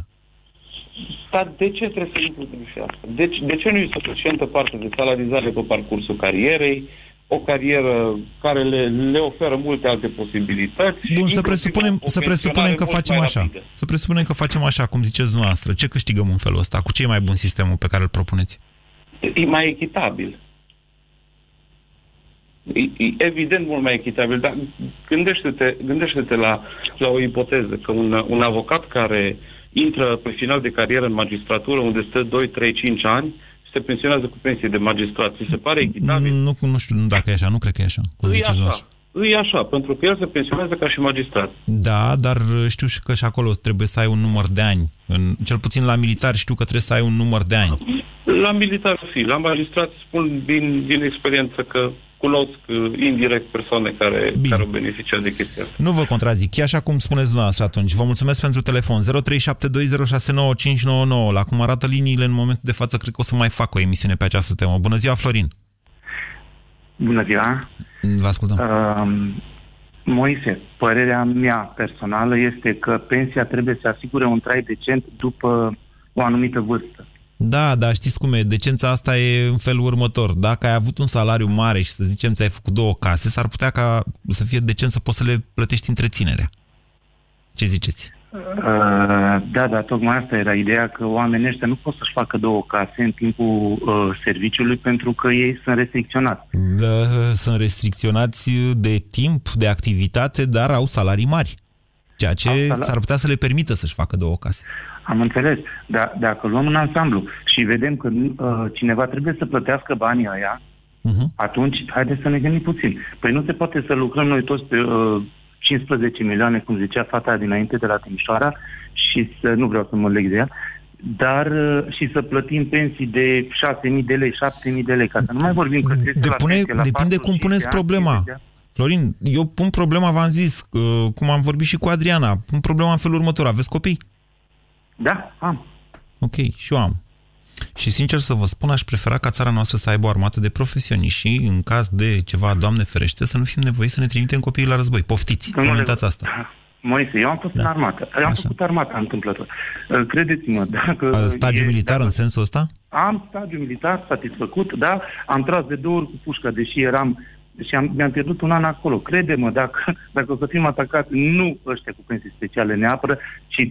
Dar de ce trebuie să nu putem asta? De, de ce nu e suficientă parte de salarizare pe parcursul carierei, o carieră care le, le oferă multe alte posibilități? Bun, să presupunem, să presupunem că facem așa. Rapidă. Să presupunem că facem așa, cum ziceți dumneavoastră. Ce câștigăm în felul ăsta? Cu ce e mai bun sistemul pe care îl propuneți? E mai echitabil. E, e evident mult mai echitabil, dar gândește-te, gândește-te la, la o ipoteză, că un, un avocat care intră pe final de carieră în magistratură, unde stă doi, trei, cinci ani, se pensionează cu pensie de magistrat. Ți se pare echitabil? Nu, nu știu dacă e așa, nu cred că e așa. E așa, e așa, pentru că el se pensionează ca și magistrat. Da, dar știu și că și acolo trebuie să ai un număr de ani. În, cel puțin la militar știu că trebuie să ai un număr de ani. La militar, fi. La magistrat spun din, din experiență că cunosc indirect persoane care, care au beneficiat de chestia asta. Nu vă contrazic, e așa cum spuneți dumneavoastră atunci. Vă mulțumesc pentru telefon. zero trei șapte doi zero șase nouă cinci nouă nouă. La cum arată liniile în momentul de față, cred că o să mai fac o emisiune pe această temă. Bună ziua, Florin! Bună ziua! Vă ascultăm. Uh, Moise, părerea mea personală este că pensia trebuie să asigure un trai decent după o anumită vârstă. Da, dar știți cum e, decența asta e în felul următor. Dacă ai avut un salariu mare și să zicem ți-ai făcut două case, s-ar putea ca să fie decent să poți să le plătești întreținerea. Ce ziceți? Da, dar tocmai asta era ideea, că oamenii ăștia nu pot să-și facă două case în timpul uh, serviciului pentru că ei sunt restricționați. Da, sunt restricționați de timp, de activitate, dar au salarii mari, ceea ce asta s-ar putea să le permită să-și facă două case. Am înțeles, dar dacă luăm în ansamblu și vedem că uh, cineva trebuie să plătească banii aia, uh-huh. atunci haideți să ne gândim puțin. Păi nu se poate să lucrăm noi toți pe uh, cincisprezece milioane, cum zicea fata dinainte de la Timișoara, și să, nu vreau să mă leg de ea, dar uh, și să plătim pensii de șase mii de lei, șapte mii de lei, ca să nu mai vorbim că trebuie să la pensie, la depinde cum puneți problema. Florin, eu pun problema, v-am zis, uh, cum am vorbit și cu Adriana, pun problema în felul următor. Aveți copii? Da, am. Ok, și eu am. Și sincer să vă spun, aș prefera ca țara noastră să aibă o armată de profesioniști și în caz de ceva, Doamne ferește, să nu fim nevoiți să ne trimitem copiii la război. Poftiți, nu uitați asta. Moise, eu am fost da. în armată. Eu am Așa. făcut armata întâmplător. Credeți-mă, dacă... Stagiu militar dacă... în sensul ăsta? Am stagiu militar satisfăcut, da. Am tras de două ori cu pușca, deși eram Și am, mi-am pierdut un an acolo. Crede-mă, dacă, dacă o să fim atacați, nu ăștia cu pensii speciale ne apără, ci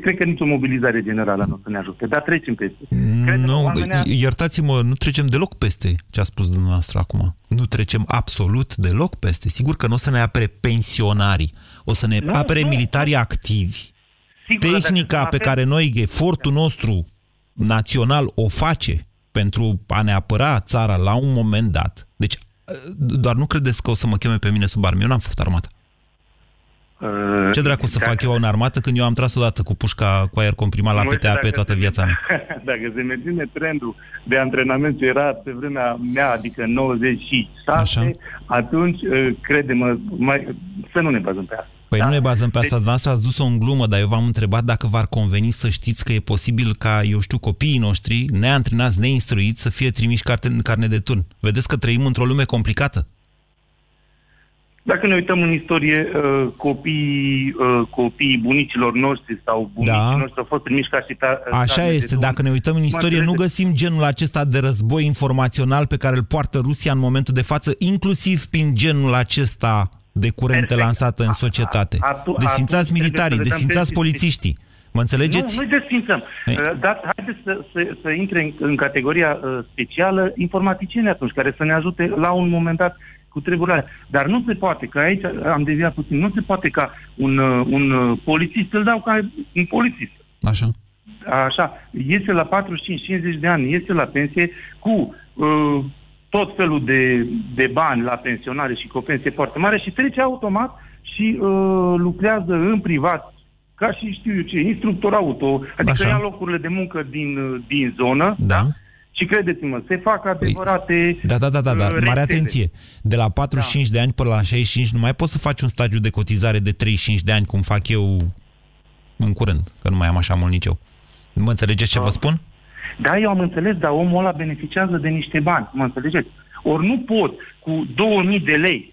cred că nici o mobilizare generală nu o să ne ajute. Dar trecem peste. Nu, iertați-mă, nu trecem deloc peste ce a spus dumneavoastră acum. Nu trecem absolut deloc peste. Sigur că nu o să ne apere pensionarii, o să ne nu, apere nu. militarii activi. Sigur, tehnica pe care noi, efortul nostru național o face pentru a ne apăra țara la un moment dat. Deci, doar nu credeți că o să mă cheme pe mine sub armă. Eu n-am făcut armată. Uh, Ce dracu să dacă... fac eu în armată când eu am tras odată cu pușca cu aer comprimat la P T A pe toată viața mea? Dacă se menține trendul de antrenament ce era pe vremea mea, adică nouăzeci și șase, așa, atunci, crede-mă, mai, să nu ne bazăm pe asta. Păi da? Nu ne bazăm pe asta, dumneavoastră ați dus-o în glumă, dar eu v-am întrebat dacă v-ar conveni să știți că e posibil ca, eu știu, copiii noștri, neantrenați, neinstruiți, să fie trimiși în carne de turn. Vedeți că trăim într-o lume complicată. Dacă ne uităm în istorie, copiii, copiii bunicilor noștri sau bunicii da. noștri au fost trimiși ca și... Ta, așa este, dacă ne uităm în istorie, nu găsim genul acesta de război informațional pe care îl poartă Rusia în momentul de față, inclusiv prin genul acesta... de curente Perfect. lansată în societate. A, a, a, desfințați militarii, desfințați polițiștii. Mă înțelegeți? Nu, nu-i desfințăm. Dar haideți să, să, să intre în, în categoria specială informaticienii atunci, care să ne ajute la un moment dat cu treburile. Dar nu se poate, că aici am deviat puțin, nu se poate ca un, un polițist să-l dau ca un polițist. Așa. Așa. Iese la patruzeci și cinci cincizeci de ani, iese la pensie cu... Uh, tot felul de, de bani la pensionare și cu o pensie foarte mare și trece automat și uh, lucrează în privat, ca și știu eu ce, instructor auto, adică ia locurile de muncă din, din zonă, da? Da? Și credeți-mă, se fac adevărate... Da, da, da, da, da. Mare atenție. De la patruzeci și cinci da. de ani până la șaizeci și cinci nu mai poți să faci un stagiu de cotizare de treizeci și cinci de ani, cum fac eu în curând, că nu mai am așa mult nici eu. Mă înțelegeți ce da. vă spun? Da, eu am înțeles, dar omul ăla beneficiază de niște bani, mă înțelegeți? Ori nu pot cu două mii de lei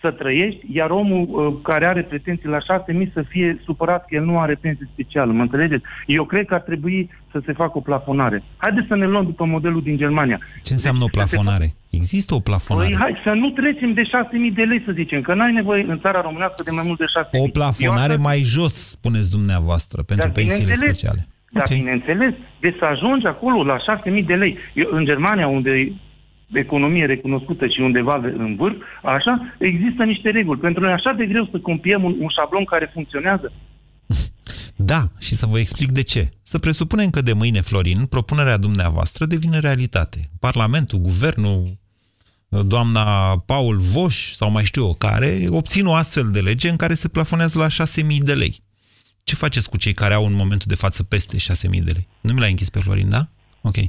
să trăiești, iar omul uh, care are pretenții la șase mii să fie supărat că el nu are pensie specială, mă înțelegeți? Eu cred că ar trebui să se facă o plafonare. Haideți să ne luăm după modelul din Germania. Ce înseamnă o plafonare? Există o plafonare? Păi, hai, să nu trecem de șase mii de lei, să zicem, că n-ai nevoie în țara românească de mai mult de șase mii. O plafonare eu, mai jos, spuneți dumneavoastră, pentru pensiile speciale. Dar, okay. bineînțeles, de să ajungi acolo la șase mii de lei. Eu, în Germania, unde economie recunoscută și undeva în vârf, așa, există niște reguli. Pentru noi așa de greu să compiem un, un șablon care funcționează. Da, și să vă explic de ce. Să presupunem că de mâine, Florin, propunerea dumneavoastră devine realitate. Parlamentul, guvernul, doamna Paul Voș, sau mai știu eu care, obțin o astfel de lege în care se plafonează la șase mii de lei. Ce faceți cu cei care au în momentul de față peste șase mii de lei? Nu mi l-ai închis pe Florin, da? Ok. Uh,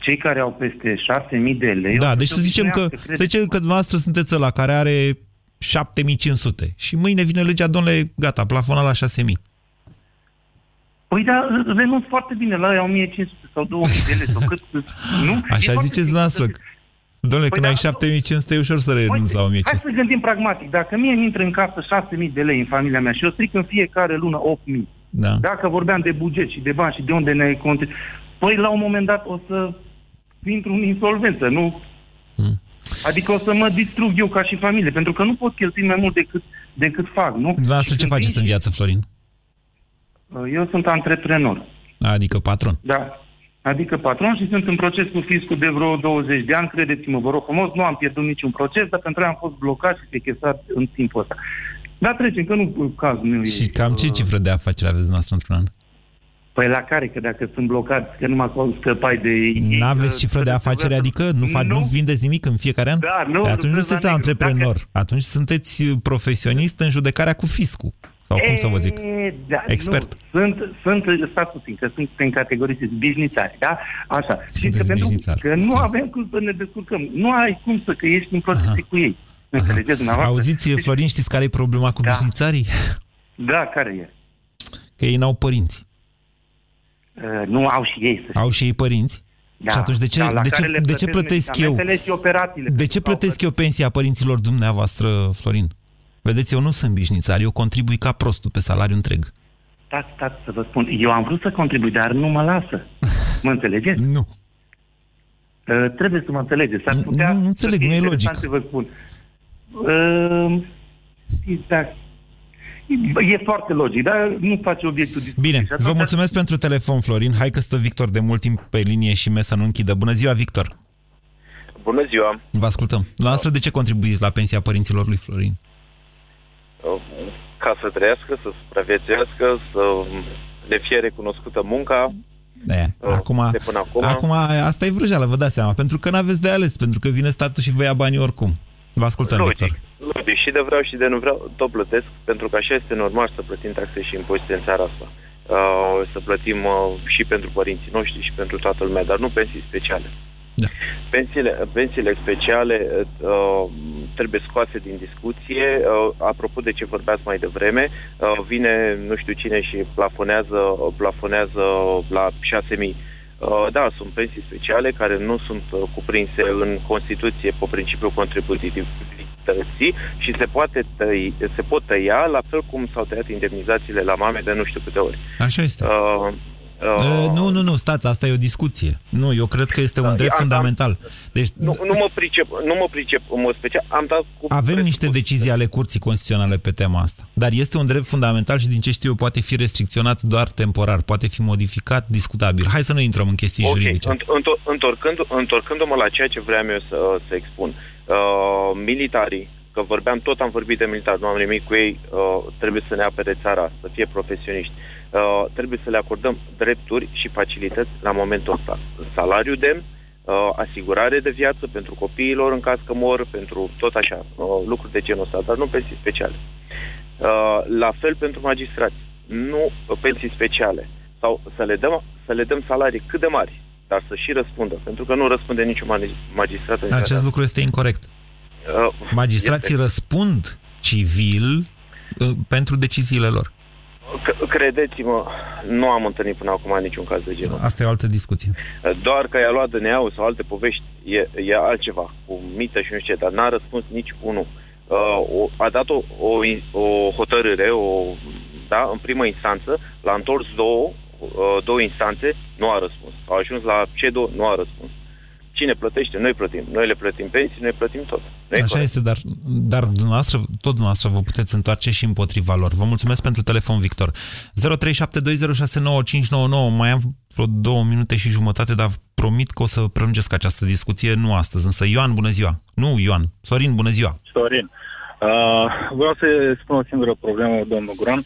cei care au peste șase mii de lei... Da, deci să zicem că, să zicem că dumneavoastră sunteți ăla care are șapte mii cinci sute și mâine vine legea, domnule, gata, plafona la șase mii. Păi da, renunț foarte bine la aia o mie cinci sute sau două mii de lei sau cât... Nu? Așa e ziceți dumneavoastră... Dom'le, păi când da, ai șapte mii cinci sute, e ușor să renunți la o mie cinci sute. Hai să gândim pragmatic. Dacă mie îmi intră în casă șase mii de lei în familia mea și eu stric în fiecare lună opt mii, da. Dacă vorbeam de buget și de bani și de unde ne conte, păi la un moment dat o să intru în insolvență, nu? Hmm. Adică o să mă distrug eu ca și familie, pentru că nu pot cheltui mai mult decât, decât fac, nu? Dumneavoastră ce faceți și... în viață, Florin? Eu sunt antreprenor. Adică patron? Da. Adică patron și sunt în proces cu fiscul de vreo douăzeci de ani, credeți-mă, vă rog frumos, nu am pierdut niciun proces, dar pentru aia am fost blocat și sechestrat în timpul ăsta. Dar trecem, că nu cazul meu. Și e, cam uh... ce cifră de afaceri aveți dumneavoastră într-un an? Păi la care? Că dacă sunt blocați, că nu mă scăpai de ei... N-aveți cifră de afaceri, adică nu, fac, nu vindeți nimic în fiecare an? Da, nu. Păi atunci nu sunteți antreprenor, dacă... atunci sunteți profesionist în judecarea cu fiscul. Sau cum să vă zic, da, expert. Nu, sunt, sunt, stați puțin, că sunt în categorii businessari, da? Așa. Sunteți că, businessari. Că nu avem cum să ne descurcăm. Nu ai cum să, că ești în procese cu ei. Înțelegeți, dumneavoastră? Auziți, Florin, știți care e problema cu da. businessarii? Da, care e? Că ei n-au părinți. Uh, nu, au și ei. Să au și ei părinți? Da, și atunci de ce, da, de ce, de ce plătesc eu? De ce plătesc eu pensia părinților dumneavoastră, Florin? Vedeți, eu nu sunt bișnițar, eu contribui ca prostul pe salariu întreg. Stați, stați să vă spun, eu am vrut să contribui, dar nu mă lasă. Mă înțelegeți? Nu. Uh, trebuie să mă înțelegeți. S-ar putea... Nu, nu înțeleg, nu e logic. Să vă spun. Uh, exact. E foarte logic, dar nu face obiectul discuției. Bine, vă mulțumesc pentru telefon, Florin. Hai că stă Victor de mult timp pe linie și mesa nu închidă. Bună ziua, Victor! Bună ziua! Vă ascultăm. La asta de ce contribuiți la pensia părinților lui Florin? Ca să trăiască, să supraviețuiască, să le fie recunoscută munca. De, acum, de până acum. acum asta e vrăjeală, vă dați seama, pentru că n-aveți de ales, pentru că vine statul și vă ia banii oricum. Vă ascultăm, logic, Victor. Logic, și de vreau și de nu vreau, tot plătesc, pentru că așa este normal să plătim taxe și impozite în țara asta. Uh, să plătim uh, și pentru părinții noștri și pentru toată lumea, dar nu pensii speciale. Da. Pensiile, pensiile speciale uh, trebuie scoase din discuție. Uh, apropo de ce vorbeați mai devreme, uh, vine nu știu cine și plafonează, plafonează la șase mii. Uh, da, sunt pensii speciale care nu sunt uh, cuprinse în Constituție pe principiul contributiv și se, poate tăi, se pot tăia la fel cum s-au tăiat indemnizațiile la mame de nu știu câte ori. Așa este. Uh, Uh, nu, nu, nu, stați, asta e o discuție. Nu, eu cred că este un drept am, fundamental. Deci, nu, nu mă pricep, nu mă pricep în mod special. Am dat cu avem niște decizii ale Curții Constituționale pe tema asta. Dar este un drept fundamental și din ce știu eu poate fi restricționat doar temporar, poate fi modificat, discutabil. Hai să nu intrăm în chestii okay. juridice. Întorcându-mă la ceea ce vreau eu să, să expun, uh, militarii, că vorbeam, tot am vorbit de militari, nu am nimic cu ei, uh, trebuie să ne apere țara, să fie profesioniști. Uh, trebuie să le acordăm drepturi și facilități la momentul ăsta. Salariu demn, uh, asigurare de viață pentru copiilor în caz că mor, pentru tot așa, uh, lucruri de genul ăsta, dar nu pensii speciale. Uh, la fel pentru magistrați, nu pensii speciale. Sau să le dăm, să le dăm salarii cât de mari, dar să și răspundă, pentru că nu răspunde niciun magistrat. Acest lucru este incorect. Uh, Magistrații este... răspund civil uh, pentru deciziile lor. Credeți-mă, nu am întâlnit până acum niciun caz de genul. Asta e o altă discuție. Doar că i-a luat D N A-ul sau alte povești, e, e altceva, cu mită și nu știu ce, dar n-a răspuns nici unul. Uh, a dat o, o, o hotărâre, o, da, în primă instanță, l-a întors două, uh, două instanțe, nu a răspuns. A ajuns la CEDO, nu a răspuns. Cine plătește? Noi plătim. Noi le plătim pensii, noi plătim tot. Noi Așa este, dar, dar dumneavoastră, tot dumneavoastră vă puteți întoarce și împotriva lor. Vă mulțumesc pentru telefon, Victor. zero trei șapte doi zero șase nouă cinci nouă nouă. Mai am vreo două minute și jumătate, dar promit că o să prelungesc această discuție, nu astăzi. Însă, Ioan, bună ziua! Nu, Ioan. Sorin, bună ziua! Sorin. Uh, vreau să spun o singură problemă, domnul Guran. Uh,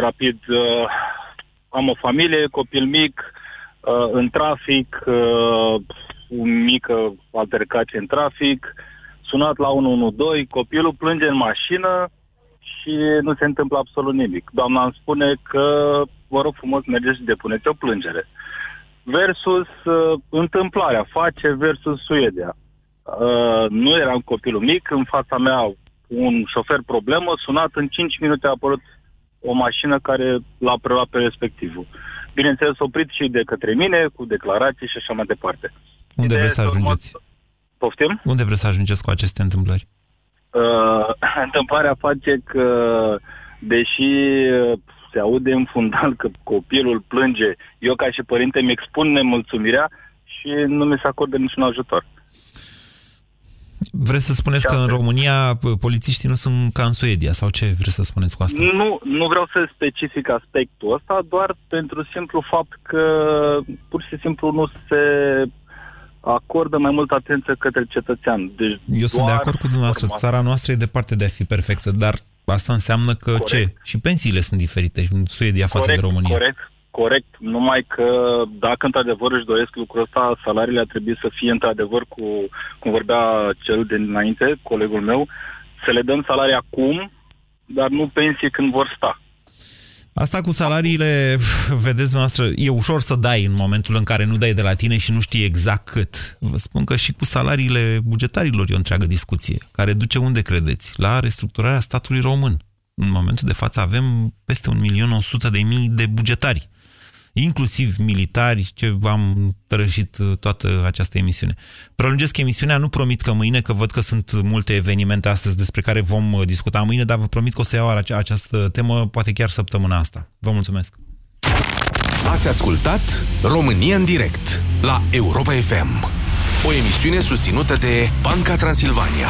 rapid, uh, am o familie, copil mic, uh, în trafic... Uh, o mică altercație în trafic, sunat la unu unu doi, copilul plânge în mașină și nu se întâmplă absolut nimic. Doamna îmi spune că, vă rog frumos, mergeți și depuneți o plângere. Versus uh, întâmplarea, face versus Suedia. Uh, nu eram copilul mic, în fața mea un șofer problemă, sunat în cinci minute a apărut o mașină care l-a preluat pe respectivul. Bineînțeles, oprit și de către mine, cu declarații și așa mai departe. Unde vreți să ajungeți? Poftim? Unde vreți să ajungeți cu aceste întâmplări? Uh, întâmplarea face că, deși se aude în fundal că copilul plânge, eu ca și părinte îmi expun nemulțumirea și nu mi se acordă niciun ajutor. Vreți să spuneți că în România polițiștii nu sunt ca în Suedia? Sau ce vreți să spuneți cu asta? Nu, nu vreau să specific aspectul ăsta, doar pentru simplu fapt că pur și simplu nu se... acordă mai multă atenție către cetățean. Deci eu sunt de acord cu dumneavoastră. Format. Țara noastră e departe de a fi perfectă, dar asta înseamnă că corect. Ce? Și pensiile sunt diferite în Suedia corect, față de România. Corect, corect. Numai că dacă într-adevăr își doresc lucrul ăsta, salariile ar trebui să fie într-adevăr cu, cum vorbea cel dinainte, colegul meu, să le dăm salarii acum, dar nu pensii când vor sta. Asta cu salariile, vedeți noastră, e ușor să dai în momentul în care nu dai de la tine și nu știi exact cât. Vă spun că și cu salariile bugetarilor e o întreagă discuție, care duce unde credeți? La restructurarea statului român. În momentul de față avem peste un milion o sută de mii de bugetari, inclusiv militari, ce v-am tărășit toată această emisiune. Prelungesc emisiunea, nu promit că mâine, că văd că sunt multe evenimente astăzi despre care vom discuta mâine, dar vă promit că o să iau această temă, poate chiar săptămâna asta. Vă mulțumesc! Ați ascultat România în direct la Europa F M. O emisiune susținută de Banca Transilvania.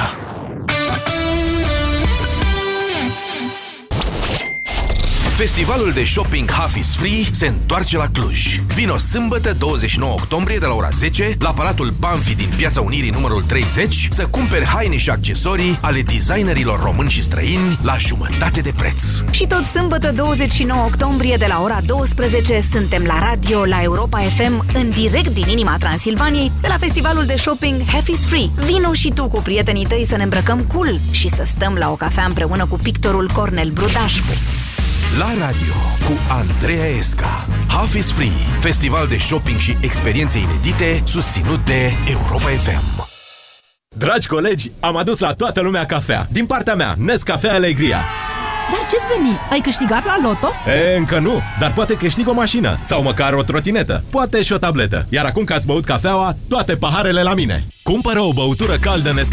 Festivalul de shopping Half is Free se întoarce la Cluj. Vino sâmbătă douăzeci și nouă octombrie de la ora zece la Palatul Banfi din Piața Unirii numărul treizeci să cumperi haine și accesorii ale designerilor români și străini la jumătate de preț. Și tot sâmbătă douăzeci și nouă octombrie de la ora douăsprezece suntem la radio la Europa F M în direct din inima Transilvaniei de la festivalul de shopping Half is Free. Vino și tu cu prietenii tăi să ne îmbrăcăm cool și să stăm la o cafea împreună cu pictorul Cornel Brudașcu. La radio cu Andreea Esca. Half is Free, festival de shopping și experiențe inedite, susținut de Europa F M. Dragi colegi, am adus la toată lumea cafea. Din partea mea, Nescafea Alegria. Dar ce-ți veni? Ai câștigat la loto? E, încă nu, dar poate câștig o mașină sau măcar o trotinetă, poate și o tabletă. Iar acum că ați băut cafeaua, toate paharele la mine. Cumpără o băutură caldă Nescafea